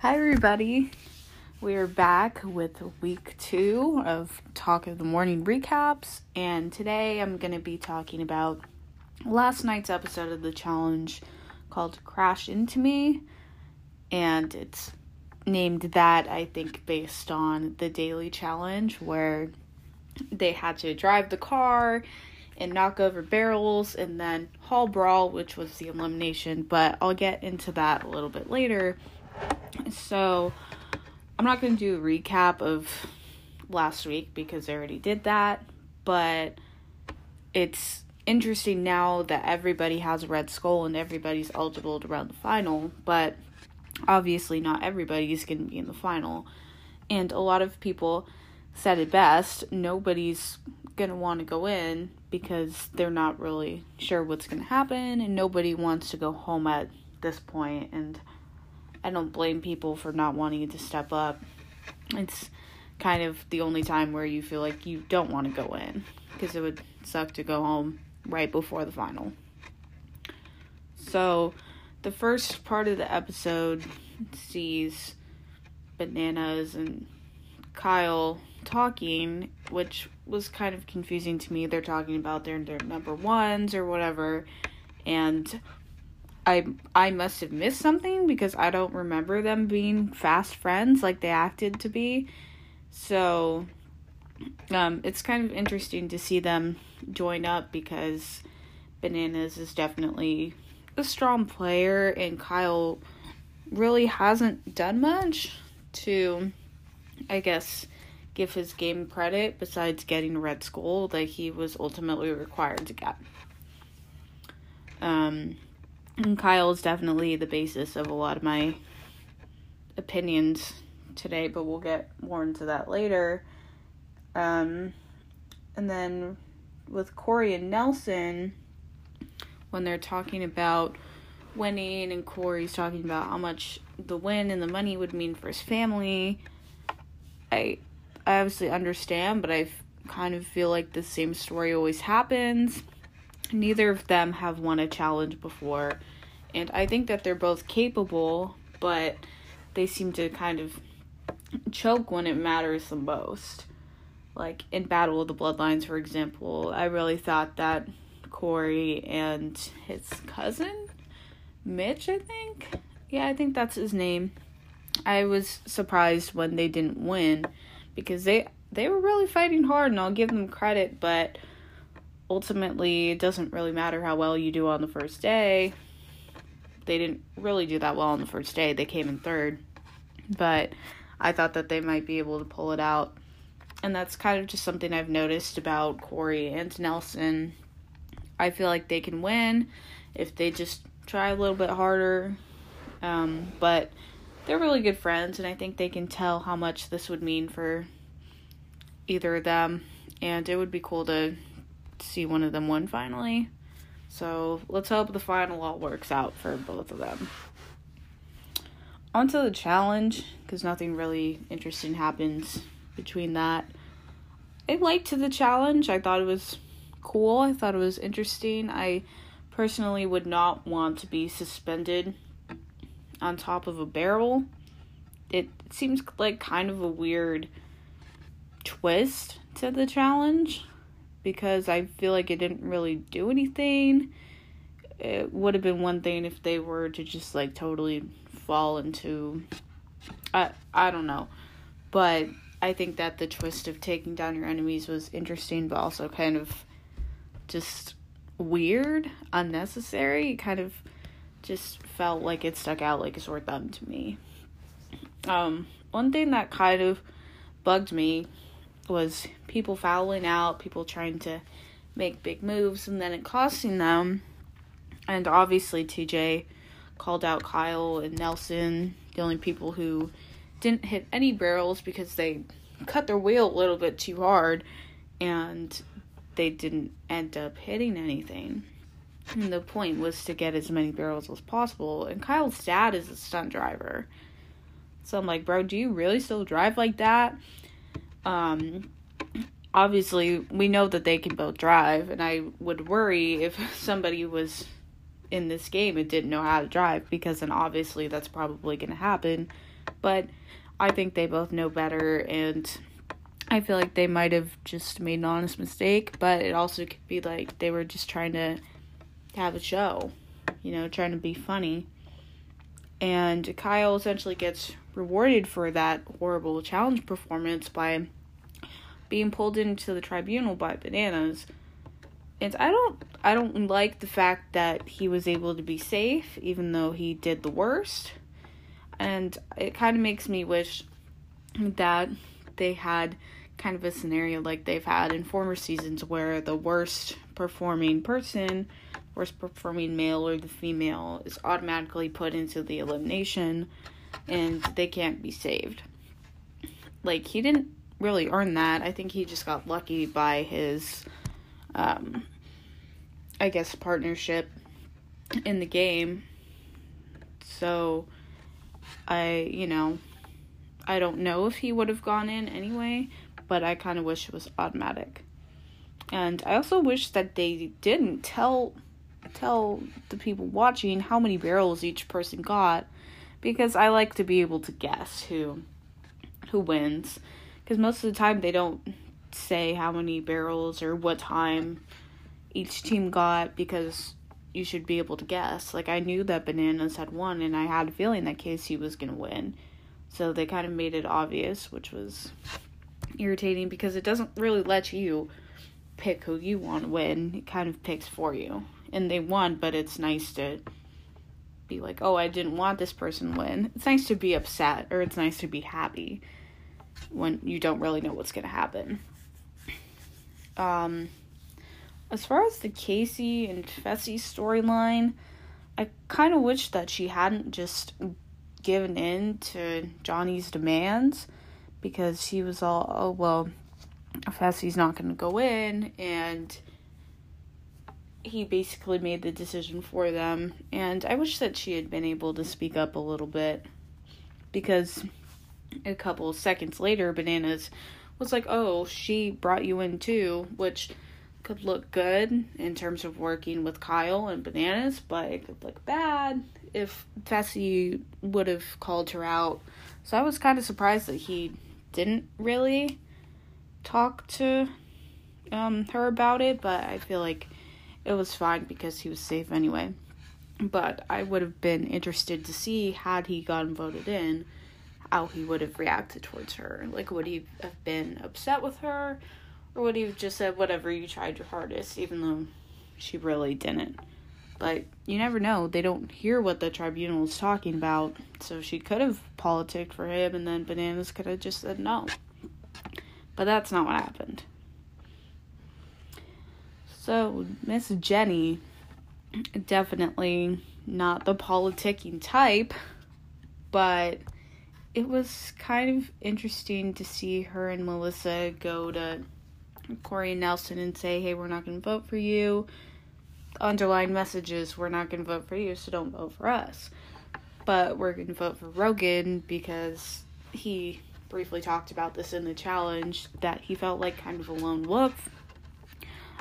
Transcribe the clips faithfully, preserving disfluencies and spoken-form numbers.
Hi everybody, we are back with week two of Talk of the Morning Recaps, and today I'm going to be talking about last night's episode of the challenge called Crash Into Me, and it's named that, I think, based on the daily challenge where they had to drive the car and knock over barrels, and then Hall Brawl, which was the elimination, but I'll get into that a little bit later. So, I'm not going to do a recap of last week because I already did that, but it's interesting now that everybody has a red skull and everybody's eligible to run the final, but obviously not everybody's going to be in the final, and a lot of people said it best, nobody's going to want to go in because they're not really sure what's going to happen, and nobody wants to go home at this point, and I don't blame people for not wanting to step up. It's kind of the only time where you feel like you don't want to go in, because it would suck to go home right before the final. So, the first part of the episode sees Bananas and Kyle talking, which was kind of confusing to me. They're talking about their, their number ones or whatever, and I I must have missed something because I don't remember them being fast friends like they acted to be. So um, it's kind of interesting to see them join up because Bananas is definitely a strong player and Kyle really hasn't done much to, I guess, give his game credit besides getting a red skull that he was ultimately required to get. Um... And Kyle is definitely the basis of a lot of my opinions today, but we'll get more into that later. Um, and then with Corey and Nelson, when they're talking about winning and Corey's talking about how much the win and the money would mean for his family, I, I obviously understand, but I kind of feel like the same story always happens. Neither of them have won a challenge before, and I think that they're both capable, but they seem to kind of choke when it matters the most. Like, in Battle of the Bloodlines, for example, I really thought that Corey and his cousin, Mitch, I think? Yeah, I think that's his name. I was surprised when they didn't win, because they, they were really fighting hard, and I'll give them credit, but ultimately, it doesn't really matter how well you do on the first day. They didn't really do that well on the first day. They came in third. But I thought that they might be able to pull it out. And that's kind of just something I've noticed about Corey and Nelson. I feel like they can win if they just try a little bit harder. Um, but they're really good friends, and I think they can tell how much this would mean for either of them. And it would be cool to see one of them win finally. So let's hope the final all works out for both of them. On to the challenge, because nothing really interesting happens between that. I liked the challenge. I thought it was cool. I thought it was interesting. I personally would not want to be suspended on top of a barrel. It seems like kind of a weird twist to the challenge, because I feel like it didn't really do anything. It would have been one thing if they were to just, like, totally fall into, I, I don't know. But I think that the twist of taking down your enemies was interesting, but also kind of just weird, unnecessary. It kind of just felt like it stuck out like a sore thumb to me. Um, one thing that kind of bugged me was people fouling out, people trying to make big moves, and then it costing them. And obviously T J called out Kyle and Nelson, the only people who didn't hit any barrels because they cut their wheel a little bit too hard, and they didn't end up hitting anything. And the point was to get as many barrels as possible, and Kyle's dad is a stunt driver. So I'm like, bro, do you really still drive like that? Um, obviously, we know that they can both drive, and I would worry if somebody was in this game it didn't know how to drive, because then obviously that's probably going to happen. But I think they both know better, and I feel like they might have just made an honest mistake, but it also could be like they were just trying to have a show, you know, trying to be funny. And Kyle essentially gets rewarded for that horrible challenge performance by being pulled into the tribunal by Vendettas. And I don't I don't like the fact that he was able to be safe, even though he did the worst. And it kind of makes me wish that they had kind of a scenario like they've had in former seasons, where the worst performing person, worst performing male or the female, is automatically put into the elimination and they can't be saved. Like, he didn't really earn that. I think he just got lucky by his, um, I guess, partnership in the game. So, I, you know, I don't know if he would have gone in anyway, but I kind of wish it was automatic. And I also wish that they didn't tell tell the people watching how many barrels each person got, because I like to be able to guess who who wins, because most of the time they don't say how many barrels or what time each team got, because you should be able to guess. Like, I knew that Bananas had won, and I had a feeling that Casey was going to win. So they kind of made it obvious, which was irritating, because it doesn't really let you pick who you want to win. It kind of picks for you. And they won, but it's nice to be like, oh, I didn't want this person to win. It's nice to be upset, or it's nice to be happy when you don't really know what's going to happen. Um, as far as the Casey and Fessy storyline, I kind of wish that she hadn't just given in to Johnny's demands, because she was all, oh, well, Fessy's not going to go in, and he basically made the decision for them. And I wish that she had been able to speak up a little bit, because a couple seconds later, Bananas was like, oh, she brought you in too, which could look good in terms of working with Kyle and Bananas, but it could look bad if Fessy would have called her out. So I was kind of surprised that he didn't really talk to um, her about it, but I feel like it was fine because he was safe anyway. But I would have been interested to see, had he gotten voted in, how he would have reacted towards her. Like, would he have been upset with her? Or would he have just said, whatever, you tried your hardest, even though she really didn't? But you never know. They don't hear what the tribunal is talking about. So she could have politicked for him, and then Bananas could have just said no. But that's not what happened. So Miss Jenny, definitely not the politicking type, but it was kind of interesting to see her and Melissa go to Corey and Nelson and say, hey, we're not going to vote for you. Underlying messages, we're not going to vote for you, so don't vote for us. But we're going to vote for Rogan, because he briefly talked about this in the challenge, that he felt like kind of a lone wolf.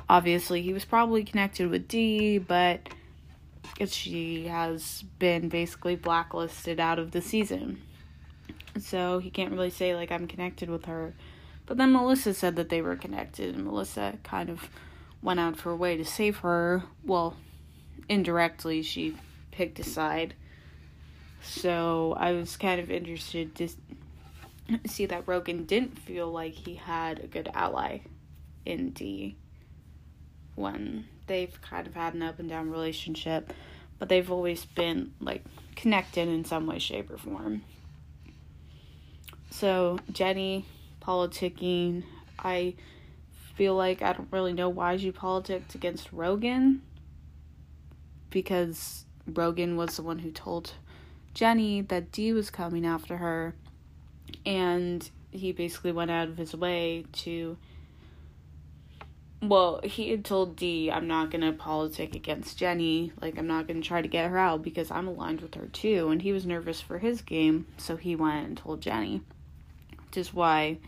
Obviously, he was probably connected with Dee, but she has been basically blacklisted out of the season. So he can't really say, like, I'm connected with her. But then Melissa said that they were connected, and Melissa kind of went out of her way to save her. Well, indirectly, she picked a side. So I was kind of interested to see that Rogan didn't feel like he had a good ally in D, when they've kind of had an up-and-down relationship, but they've always been, like, connected in some way, shape, or form. So Jenny politicking, I feel like I don't really know why she politicked against Rogan, because Rogan was the one who told Jenny that Dee was coming after her, and he basically went out of his way to, well, he had told Dee, I'm not going to politic against Jenny, like, I'm not going to try to get her out, because I'm aligned with her too, and he was nervous for his game, so he went and told Jenny, which is why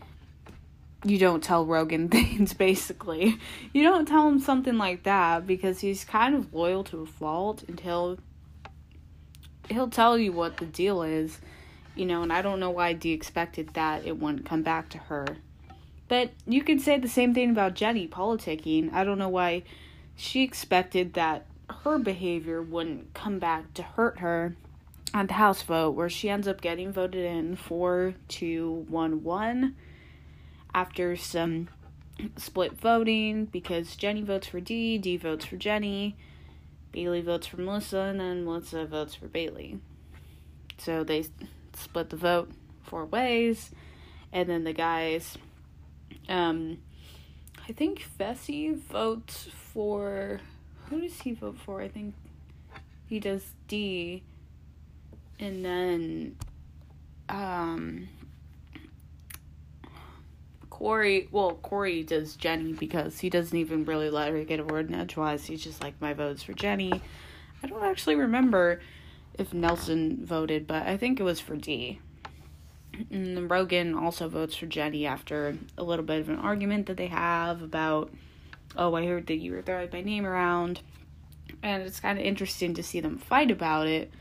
you don't tell Rogan things, basically. You don't tell him something like that, because he's kind of loyal to a fault until he'll tell you what the deal is, you know, and I don't know why Dee expected that it wouldn't come back to her. But you could say the same thing about Jenny politicking. I don't know why she expected that her behavior wouldn't come back to hurt her at the House vote, where she ends up getting voted in four two one one after some split voting, because Jenny votes for Dee, Dee votes for Jenny, Bailey votes for Melissa, and then Melissa votes for Bailey. So they split the vote four ways, and then the guys, um, I think Fessy votes for, who does he vote for? I think he does Dee, and then, um, Corey, well, Corey does Jenny, because he doesn't even really let her get a word in edgewise. He's just like, my vote's for Jenny. I don't actually remember if Nelson voted, but I think it was for Dee. And then Rogan also votes for Jenny after a little bit of an argument that they have about, oh, I heard that you were throwing my name around. And it's kind of interesting to see them fight about it,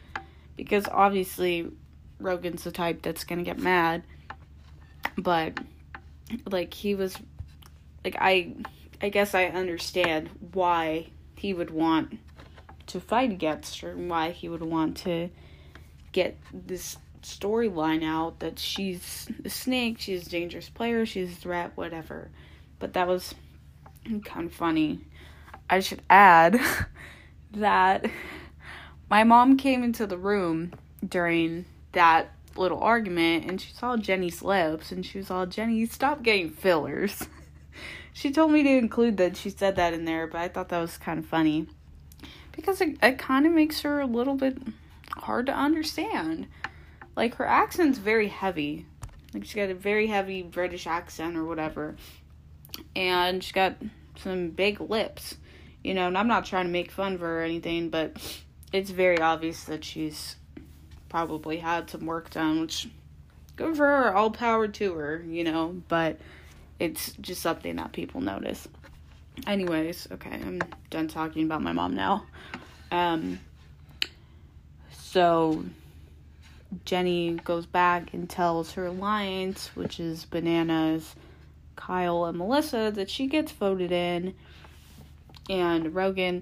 because obviously Rogan's the type that's going to get mad. But, like, he was, like, I, I guess I understand why he would want to fight against her, and why he would want to get this storyline out that she's a snake, she's a dangerous player, she's a threat, whatever. But that was kind of funny. I should add that my mom came into the room during that little argument, and she saw Jenny's lips, and she was all, Jenny, stop getting fillers. She told me to include that she said that in there, but I thought that was kind of funny, because it, it kind of makes her a little bit hard to understand. Like, her accent's very heavy. Like, she's got a very heavy British accent or whatever. And she's got some big lips. You know, and I'm not trying to make fun of her or anything, but it's very obvious that she's probably had some work done, which, good for her, all power to her, you know. But it's just something that people notice. Anyways, okay, I'm done talking about my mom now. Um, so, Jenny goes back and tells her alliance, which is Bananas, Kyle, and Melissa, that she gets voted in. And Rogan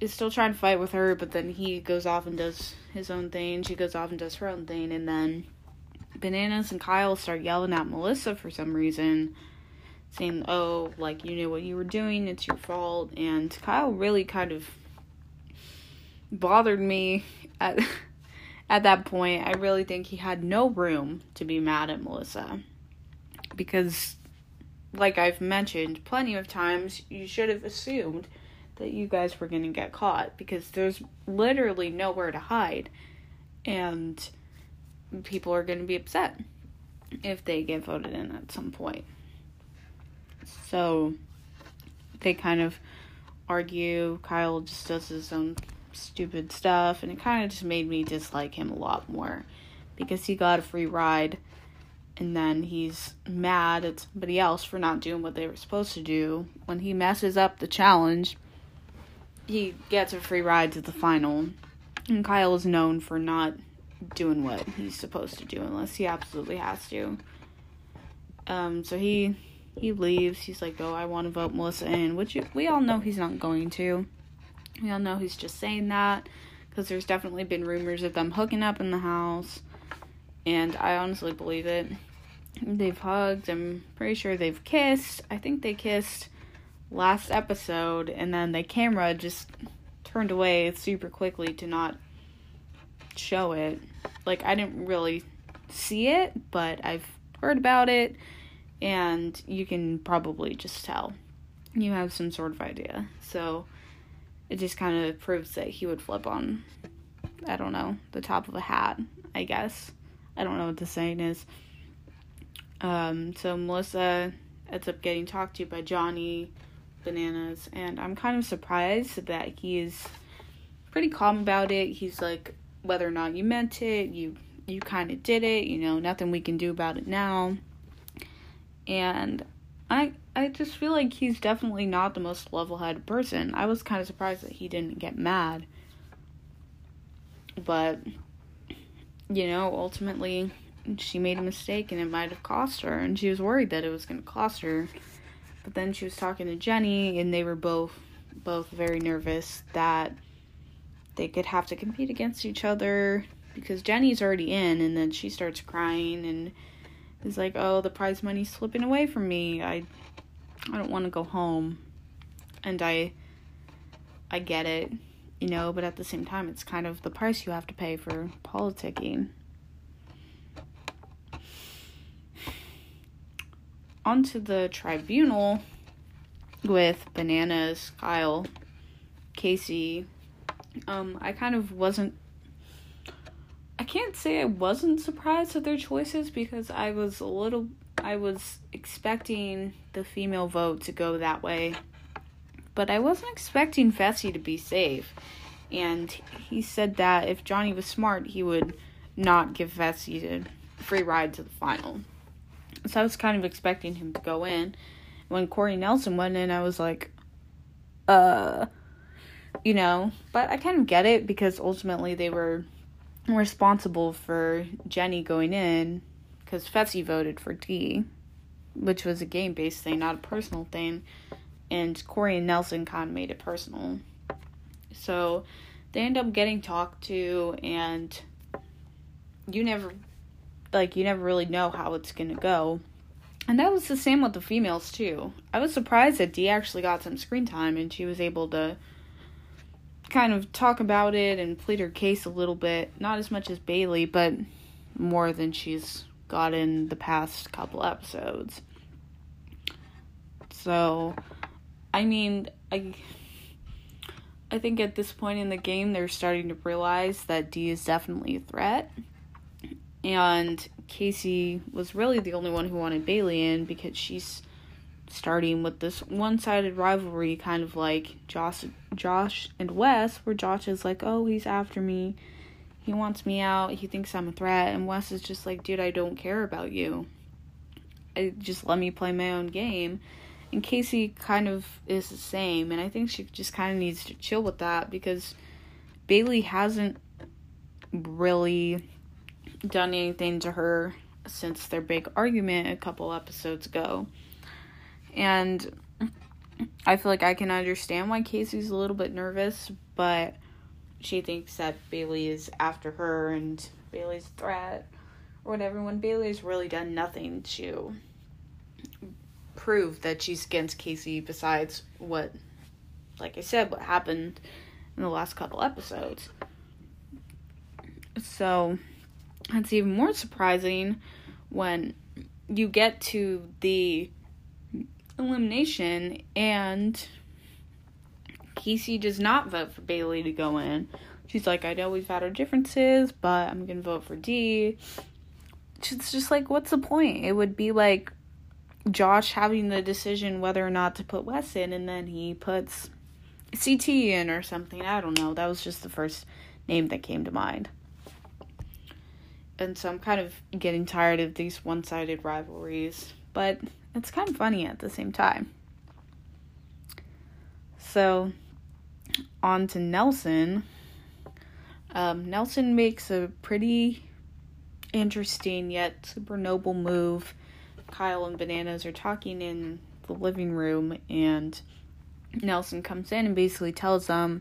is still trying to fight with her, but then he goes off and does his own thing. She goes off and does her own thing. And then Bananas and Kyle start yelling at Melissa for some reason, saying, oh, like, you knew what you were doing, it's your fault. And Kyle really kind of bothered me at at that point. I really think he had no room to be mad at Melissa, because, like I've mentioned plenty of times, you should have assumed that you guys were going to get caught, because there's literally nowhere to hide, and people are going to be upset if they get voted in at some point. So they kind of argue. Kyle just does his own stupid stuff, and it kind of just made me dislike him a lot more, because he got a free ride, and then he's mad at somebody else for not doing what they were supposed to do. When he messes up the challenge, he gets a free ride to the final, and Kyle is known for not doing what he's supposed to do unless he absolutely has to. Um, so he... He leaves. He's like, oh, I want to vote Melissa in, which we all know he's not going to. We all know he's just saying that, because there's definitely been rumors of them hooking up in the house, and I honestly believe it. They've hugged. I'm pretty sure they've kissed. I think they kissed last episode, and then the camera just turned away super quickly to not show it. Like, I didn't really see it, but I've heard about it. And you can probably just tell. You have some sort of idea. So it just kind of proves that he would flip on, I don't know, the top of a hat, I guess. I don't know what the saying is. Um, so Melissa ends up getting talked to by Johnny, Bananas. And I'm kind of surprised that he's pretty calm about it. He's like, whether or not you meant it, you, you kind of did it. You know, nothing we can do about it now. And I I just feel like he's definitely not the most level-headed person. I was kind of surprised that he didn't get mad. But, you know, ultimately, she made a mistake and it might have cost her. And she was worried that it was going to cost her. But then she was talking to Jenny and they were both both very nervous that they could have to compete against each other. Because Jenny's already in, and then she starts crying and is like, oh, the prize money's slipping away from me. I I don't want to go home. And I I get it, you know, but at the same time, it's kind of the price you have to pay for politicking. Onto the tribunal with Bananas, Kyle, Casey. Um, I kind of wasn't I can't say I wasn't surprised at their choices because I was a little, I was expecting the female vote to go that way, but I wasn't expecting Fessy to be safe, and he said that if Johnny was smart, he would not give Fessy a free ride to the final, so I was kind of expecting him to go in. When Corey Nelson went in, I was like, uh, you know, but I kind of get it because ultimately they were responsible for Jenny going in because Fessy voted for D, which was a game-based thing, not a personal thing, and Corey and Nelson kind of made it personal. So they end up getting talked to, and you never, like, you never really know how it's gonna go. And that was the same with the females, too. I was surprised that D actually got some screen time, and she was able to kind of talk about it and plead her case a little bit, not as much as Bailey, but more than she's got in the past couple episodes. So, I mean, I I think at this point in the game, they're starting to realize that D is definitely a threat, and Casey was really the only one who wanted Bailey in because she's starting with this one-sided rivalry, kind of like Josh Josh and Wes, where Josh is like, oh, he's after me, he wants me out, he thinks I'm a threat, and Wes is just like, dude, I don't care about you, I, just let me play my own game. And Casey kind of is the same, and I think she just kind of needs to chill with that because Bailey hasn't really done anything to her since their big argument a couple episodes ago. And I feel like I can understand why Casey's a little bit nervous, but she thinks that Bailey is after her and Bailey's a threat or whatever, when Bailey's really done nothing to prove that she's against Casey besides what, like I said, what happened in the last couple episodes. So that's even more surprising when you get to the elimination and Casey does not vote for Bailey to go in. She's like, I know we've had our differences, but I'm gonna vote for D. It's just like, what's the point? It would be like Josh having the decision whether or not to put Wes in, and then he puts C T in or something. I don't know. That was just the first name that came to mind. And so I'm kind of getting tired of these one-sided rivalries, but it's kind of funny at the same time. So, on to Nelson. Um, Nelson makes a pretty interesting yet super noble move. Kyle and Bananas are talking in the living room, and Nelson comes in and basically tells them,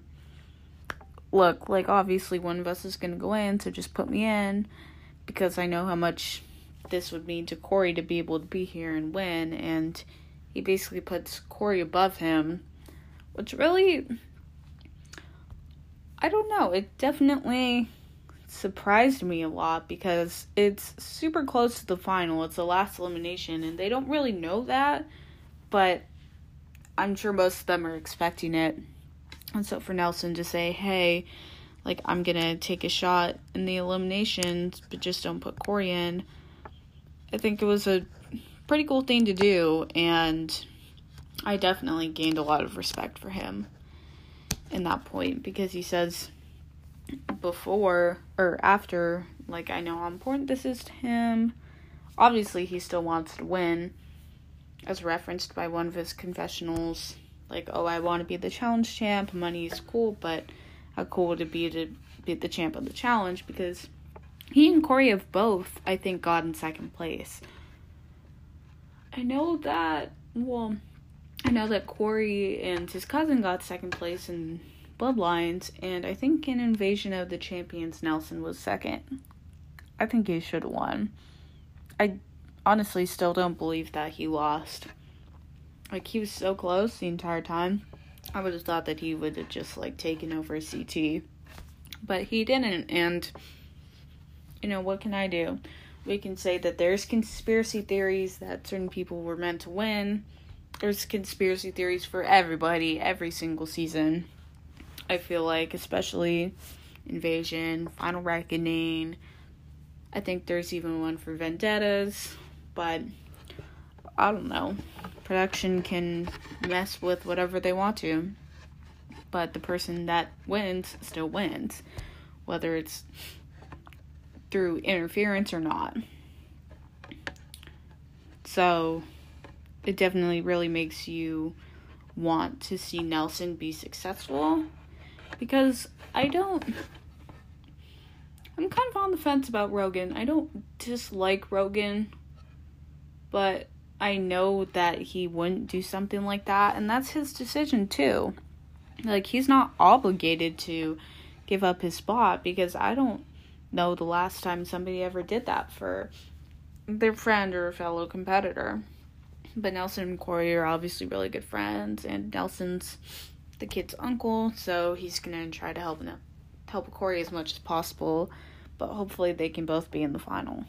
look, like, obviously one of us is going to go in, so just put me in, because I know how much this would mean to Corey to be able to be here and win. And he basically puts Corey above him, which really, I don't know, it definitely surprised me a lot because it's super close to the final, it's the last elimination, and they don't really know that, but I'm sure most of them are expecting it. And so for Nelson to say, hey, like, I'm gonna take a shot in the eliminations, but just don't put Corey in, I think it was a pretty cool thing to do, and I definitely gained a lot of respect for him in that point, because he says before or after, like, I know how important this is to him. Obviously, he still wants to win, as referenced by one of his confessionals, like, oh, I want to be the challenge champ, money is cool, but how cool would it be to be the champ of the challenge? Because he and Corey have both, I think, gotten second place. I know that, well, I know that Corey and his cousin got second place in Bloodlines, and I think in Invasion of the Champions, Nelson was second. I think he should have won. I honestly still don't believe that he lost. Like, he was so close the entire time. I would have thought that he would have just, like, taken over C T. But he didn't, and, you know, what can I do? We can say that there's conspiracy theories that certain people were meant to win. There's conspiracy theories for everybody, every single season. I feel like, especially Invasion, Final Reckoning. I think there's even one for Vendettas. But, I don't know. Production can mess with whatever they want to. But the person that wins still wins. Whether it's through interference or not. So, it definitely really makes you want to see Nelson be successful, because I don't, I'm kind of on the fence about Rogan. I don't dislike Rogan, but I know that he wouldn't do something like that, and that's his decision too. Like, he's not obligated to give up his spot, because I don't know the last time somebody ever did that for their friend or a fellow competitor. But Nelson and Corey are obviously really good friends, and Nelson's the kid's uncle, so he's gonna try to help him, help Corey as much as possible, but hopefully they can both be in the final.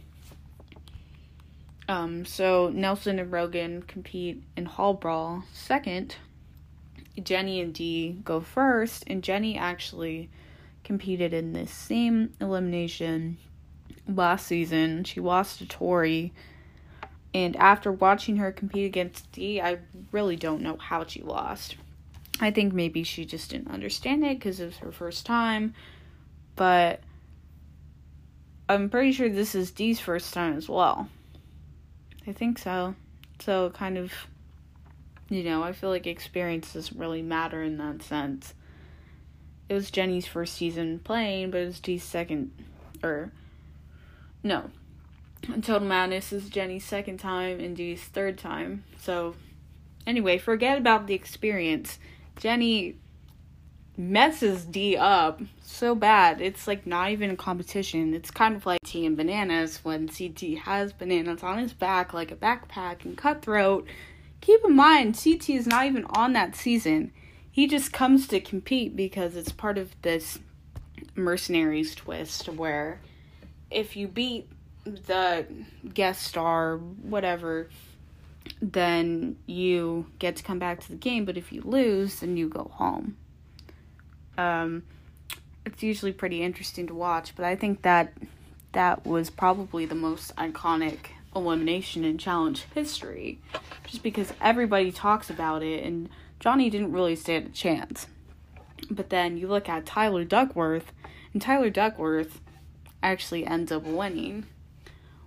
Um, so Nelson and Rogan compete in Hall Brawl second. Jenny and Dee go first, and Jenny actually competed in this same elimination last season. She lost to Tori. And after watching her compete against Dee, I really don't know how she lost. I think maybe she just didn't understand it because it was her first time. But I'm pretty sure this is Dee's first time as well. I think so. So kind of, you know, I feel like experience doesn't really matter in that sense. It was Jenny's first season playing, but it was Dee's second, or, no. Total Madness is Jenny's second time and Dee's third time. So, anyway, forget about the experience. Jenny messes Dee up so bad. It's, like, not even a competition. It's kind of like Tea and Bananas when C T has bananas on his back like a backpack and Cutthroat. Keep in mind, C T is not even on that season. He just comes to compete because it's part of this mercenaries twist where if you beat the guest star, whatever, then you get to come back to the game, but if you lose, then you go home. Um, it's usually pretty interesting to watch, but I think that that was probably the most iconic elimination in challenge history, just because everybody talks about it, and Johnny didn't really stand a chance. But then you look at Tyler Duckworth, and Tyler Duckworth actually ends up winning.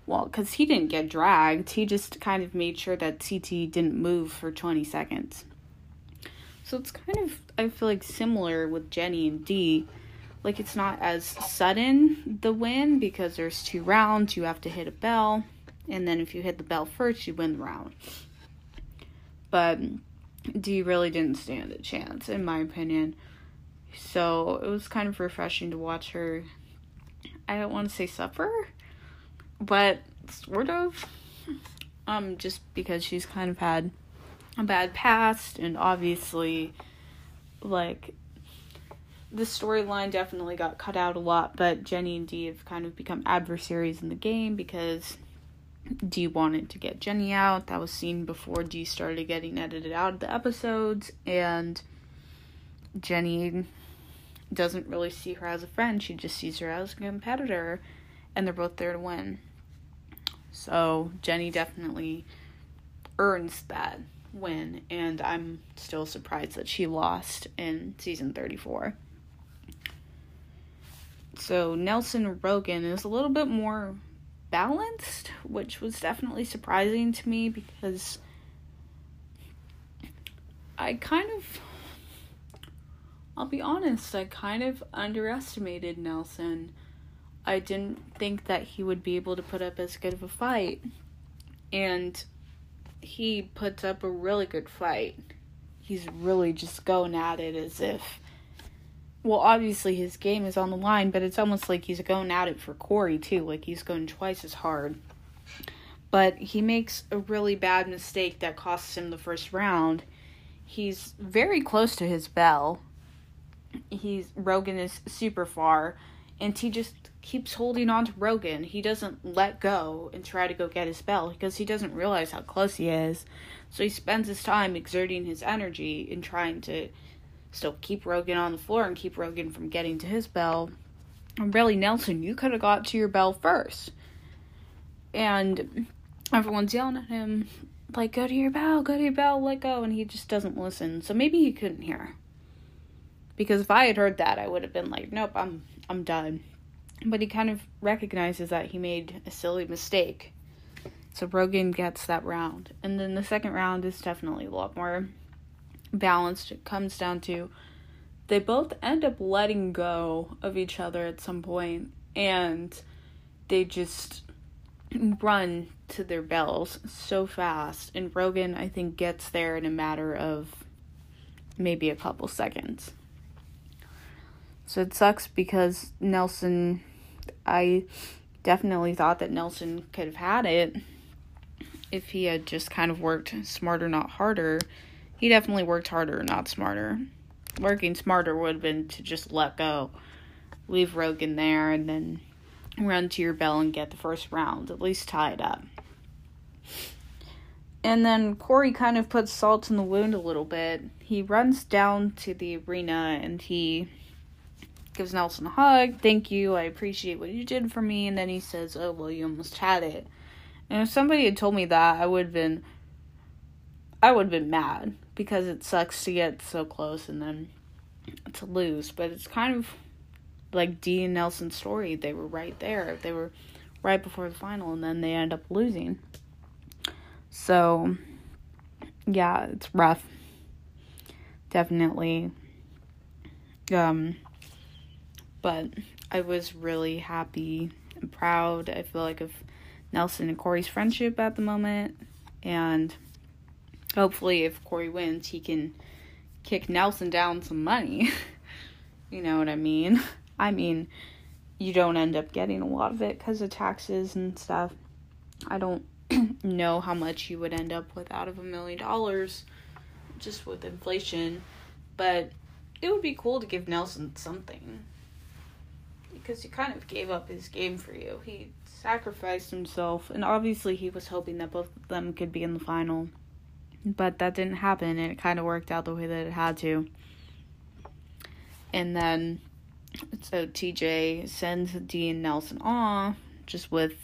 Well, because he didn't get dragged. He just kind of made sure that C T didn't move for twenty seconds. So it's kind of, I feel like, similar with Jenny and Dee. Like, it's not as sudden, the win, because there's two rounds. You have to hit a bell. And then if you hit the bell first, you win the round. But Dee really didn't stand a chance, in my opinion. So it was kind of refreshing to watch her, I don't want to say suffer, but sort of, um, just because she's kind of had a bad past, and obviously, like, the storyline definitely got cut out a lot, but Jenny and Dee have kind of become adversaries in the game, because Dee wanted to get Jenny out. That was seen before Dee started getting edited out of the episodes, and Jenny doesn't really see her as a friend. She just sees her as a competitor, and they're both there to win. So Jenny definitely earns that win, and I'm still surprised that she lost in season thirty-four. So Nelson Rogan is a little bit more balanced, which was definitely surprising to me, because I kind of, I'll be honest, I kind of underestimated Nelson. I didn't think that he would be able to put up as good of a fight. And he puts up a really good fight. He's really just going at it as if, well, obviously his game is on the line, but it's almost like he's going at it for Corey, too. Like, he's going twice as hard. But he makes a really bad mistake that costs him the first round. He's very close to his bell. He's Rogan is super far, and he just keeps holding on to Rogan. He doesn't let go and try to go get his bell because he doesn't realize how close he is. So he spends his time exerting his energy and trying to still keep Rogan on the floor and keep Rogan from getting to his bell. And really, Nelson, you could have got to your bell first. And everyone's yelling at him, like, go to your bell, go to your bell, let go. And he just doesn't listen. So maybe he couldn't hear. Because if I had heard that, I would have been like, nope, I'm I'm done. But he kind of recognizes that he made a silly mistake. So Rogan gets that round. And then the second round is definitely a lot more balanced. It comes down to they both end up letting go of each other at some point. And they just run to their bells so fast. And Rogan, I think, gets there in a matter of maybe a couple seconds. So it sucks because Nelson, I definitely thought that Nelson could have had it if he had just kind of worked smarter, not harder. He definitely worked harder, not smarter. Working smarter would have been to just let go, leave Rogan there, and then run to your bell and get the first round, at least tie it up. And then Corey kind of puts salt in the wound a little bit. He runs down to the arena and he gives Nelson a hug. Thank you, I appreciate what you did for me. And then he says, oh, well, you almost had it. And if somebody had told me that, I would have been, I would have been mad. Because it sucks to get so close and then to lose. But it's kind of like Dee and Nelson's story. They were right there. They were right before the final. And then they end up losing. So, yeah, it's rough. Definitely. Um... But I was really happy and proud, I feel like, of Nelson and Corey's friendship at the moment. And hopefully if Corey wins, he can kick Nelson down some money. You know what I mean? I mean, you don't end up getting a lot of it because of taxes and stuff. I don't know how much you would end up with out of a million dollars just with inflation. But it would be cool to give Nelson something. Because he kind of gave up his game for you. He sacrificed himself. And obviously he was hoping that both of them could be in the final. But that didn't happen. And it kind of worked out the way that it had to. And then, so T J sends Dee and Nelson off. Just with,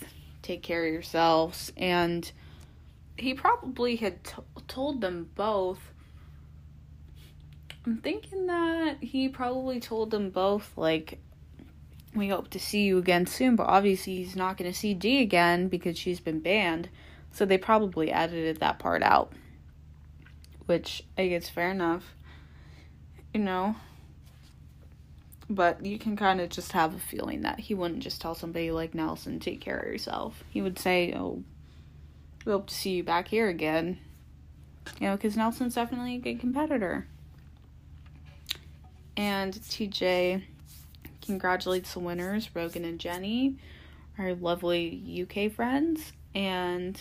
take care of yourselves. And he probably had t- told them both. I'm thinking that he probably told them both, like, we hope to see you again soon, but obviously he's not going to see Dee again because she's been banned. So they probably edited that part out. Which, I guess, fair enough. You know? But you can kind of just have a feeling that he wouldn't just tell somebody like Nelson, take care of yourself. He would say, oh, we hope to see you back here again. You know, because Nelson's definitely a good competitor. And T J congratulates the winners, Rogan and Jenny, our lovely U K friends, and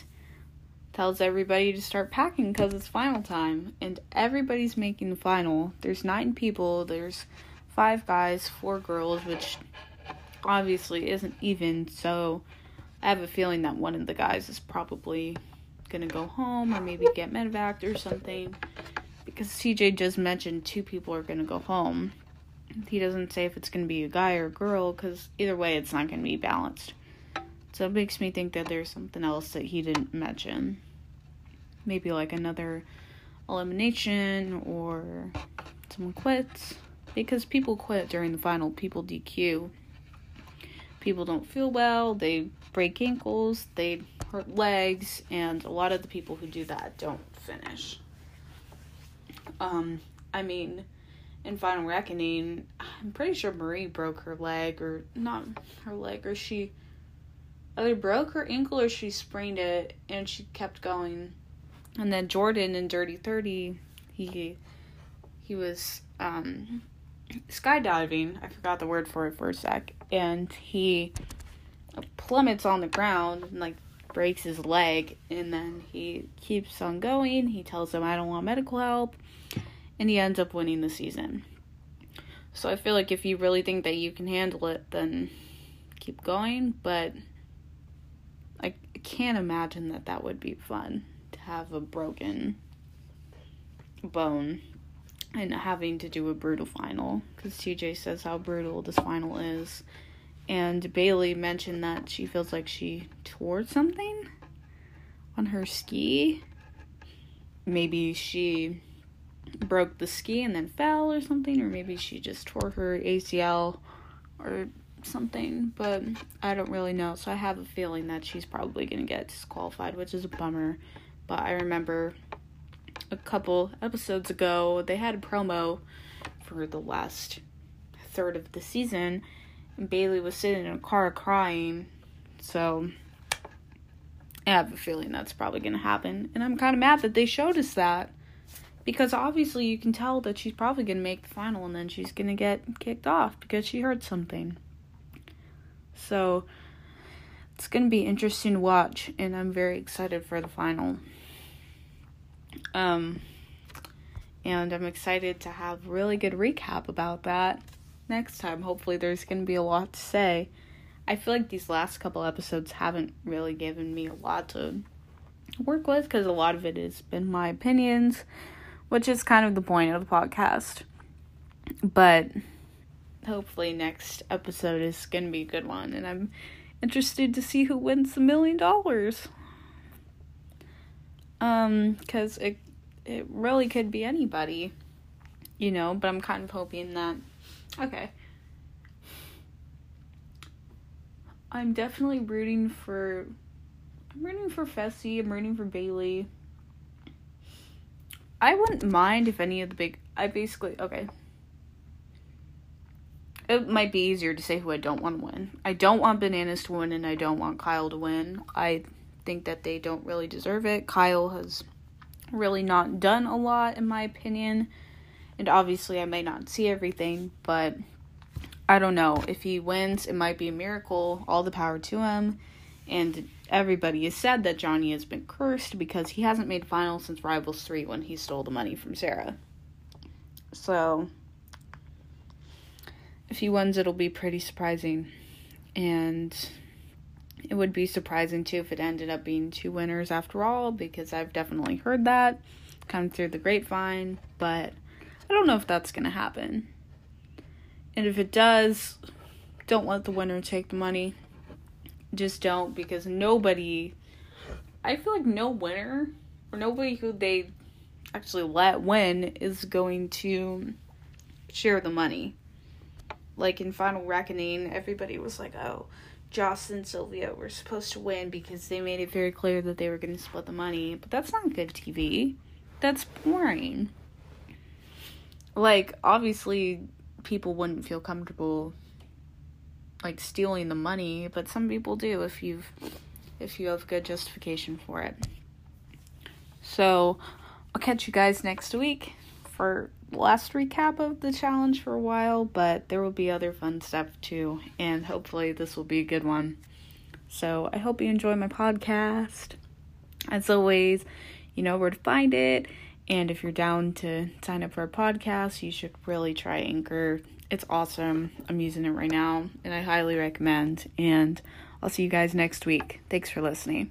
tells everybody to start packing because it's final time, and everybody's making the final. There's nine people, there's five guys, four girls, which obviously isn't even, so I have a feeling that one of the guys is probably gonna go home or maybe get medevaced or something, because T J just mentioned two people are gonna go home. He doesn't say if it's going to be a guy or a girl, because either way, it's not going to be balanced. So it makes me think that there's something else that he didn't mention. Maybe like another elimination, or someone quits. Because people quit during the final. People D Q. People don't feel well. They break ankles. They hurt legs. And a lot of the people who do that don't finish. Um, I mean, in Final Reckoning, I'm pretty sure Marie broke her leg, or not her leg, or she either broke her ankle or she sprained it, and she kept going. And then Jordan in Dirty thirty, he he was um, skydiving. I forgot the word for it for a sec. And he plummets on the ground and, like, breaks his leg. And then he keeps on going. He tells him, I don't want medical help. And he ends up winning the season. So I feel like if you really think that you can handle it, then keep going. But I can't imagine that that would be fun, to have a broken bone and having to do a brutal final, because T J says how brutal this final is. And Bailey mentioned that she feels like she tore something on her ski. Maybe she broke the ski and then fell or something, or maybe she just tore her A C L or something, but I don't really know. So I have a feeling that she's probably going to get disqualified, which is a bummer. But I remember a couple episodes ago, they had a promo for the last third of the season, and Bailey was sitting in a car crying. So I have a feeling that's probably going to happen, and I'm kind of mad that they showed us that, because obviously you can tell that she's probably going to make the final, and then she's going to get kicked off because she heard something. So it's going to be interesting to watch, and I'm very excited for the final. Um, and I'm excited to have a really good recap about that next time. Hopefully there's going to be a lot to say. I feel like these last couple episodes haven't really given me a lot to work with, because a lot of it has been my opinions, which is kind of the point of the podcast. But hopefully next episode is going to be a good one, and I'm interested to see who wins the million dollars. Um, because it, it really could be anybody, you know, but I'm kind of hoping that, okay. I'm definitely rooting for, I'm rooting for Fessy, I'm rooting for Bailey. I wouldn't mind if any of the big, I basically, okay. It might be easier to say who I don't want to win. I don't want Bananas to win, and I don't want Kyle to win. I think that they don't really deserve it. Kyle has really not done a lot, in my opinion. And obviously, I may not see everything, but I don't know. If he wins, it might be a miracle. All the power to him. And everybody has said that Johnny has been cursed because he hasn't made finals since Rivals three, when he stole the money from Sarah. So if he wins, it'll be pretty surprising. And it would be surprising, too, if it ended up being two winners after all, because I've definitely heard that come through the grapevine. But I don't know if that's going to happen. And if it does, don't let the winner take the money. Just don't, because nobody, I feel like no winner, or nobody who they actually let win, is going to share the money. Like in Final Reckoning, everybody was like, oh, Joss and Sylvia were supposed to win because they made it very clear that they were going to split the money. But that's not good T V. That's boring. Like, obviously, people wouldn't feel comfortable, like, stealing the money. But some people do, if you've, if you have good justification for it. So I'll catch you guys next week for last recap of the challenge for a while, but there will be other fun stuff too, and hopefully this will be a good one. So I hope you enjoy my podcast. As always, you know where to find it, and if you're down to sign up for a podcast, you should really try Anchor. It's awesome. I'm using it right now, and I highly recommend, and I'll see you guys next week. Thanks for listening.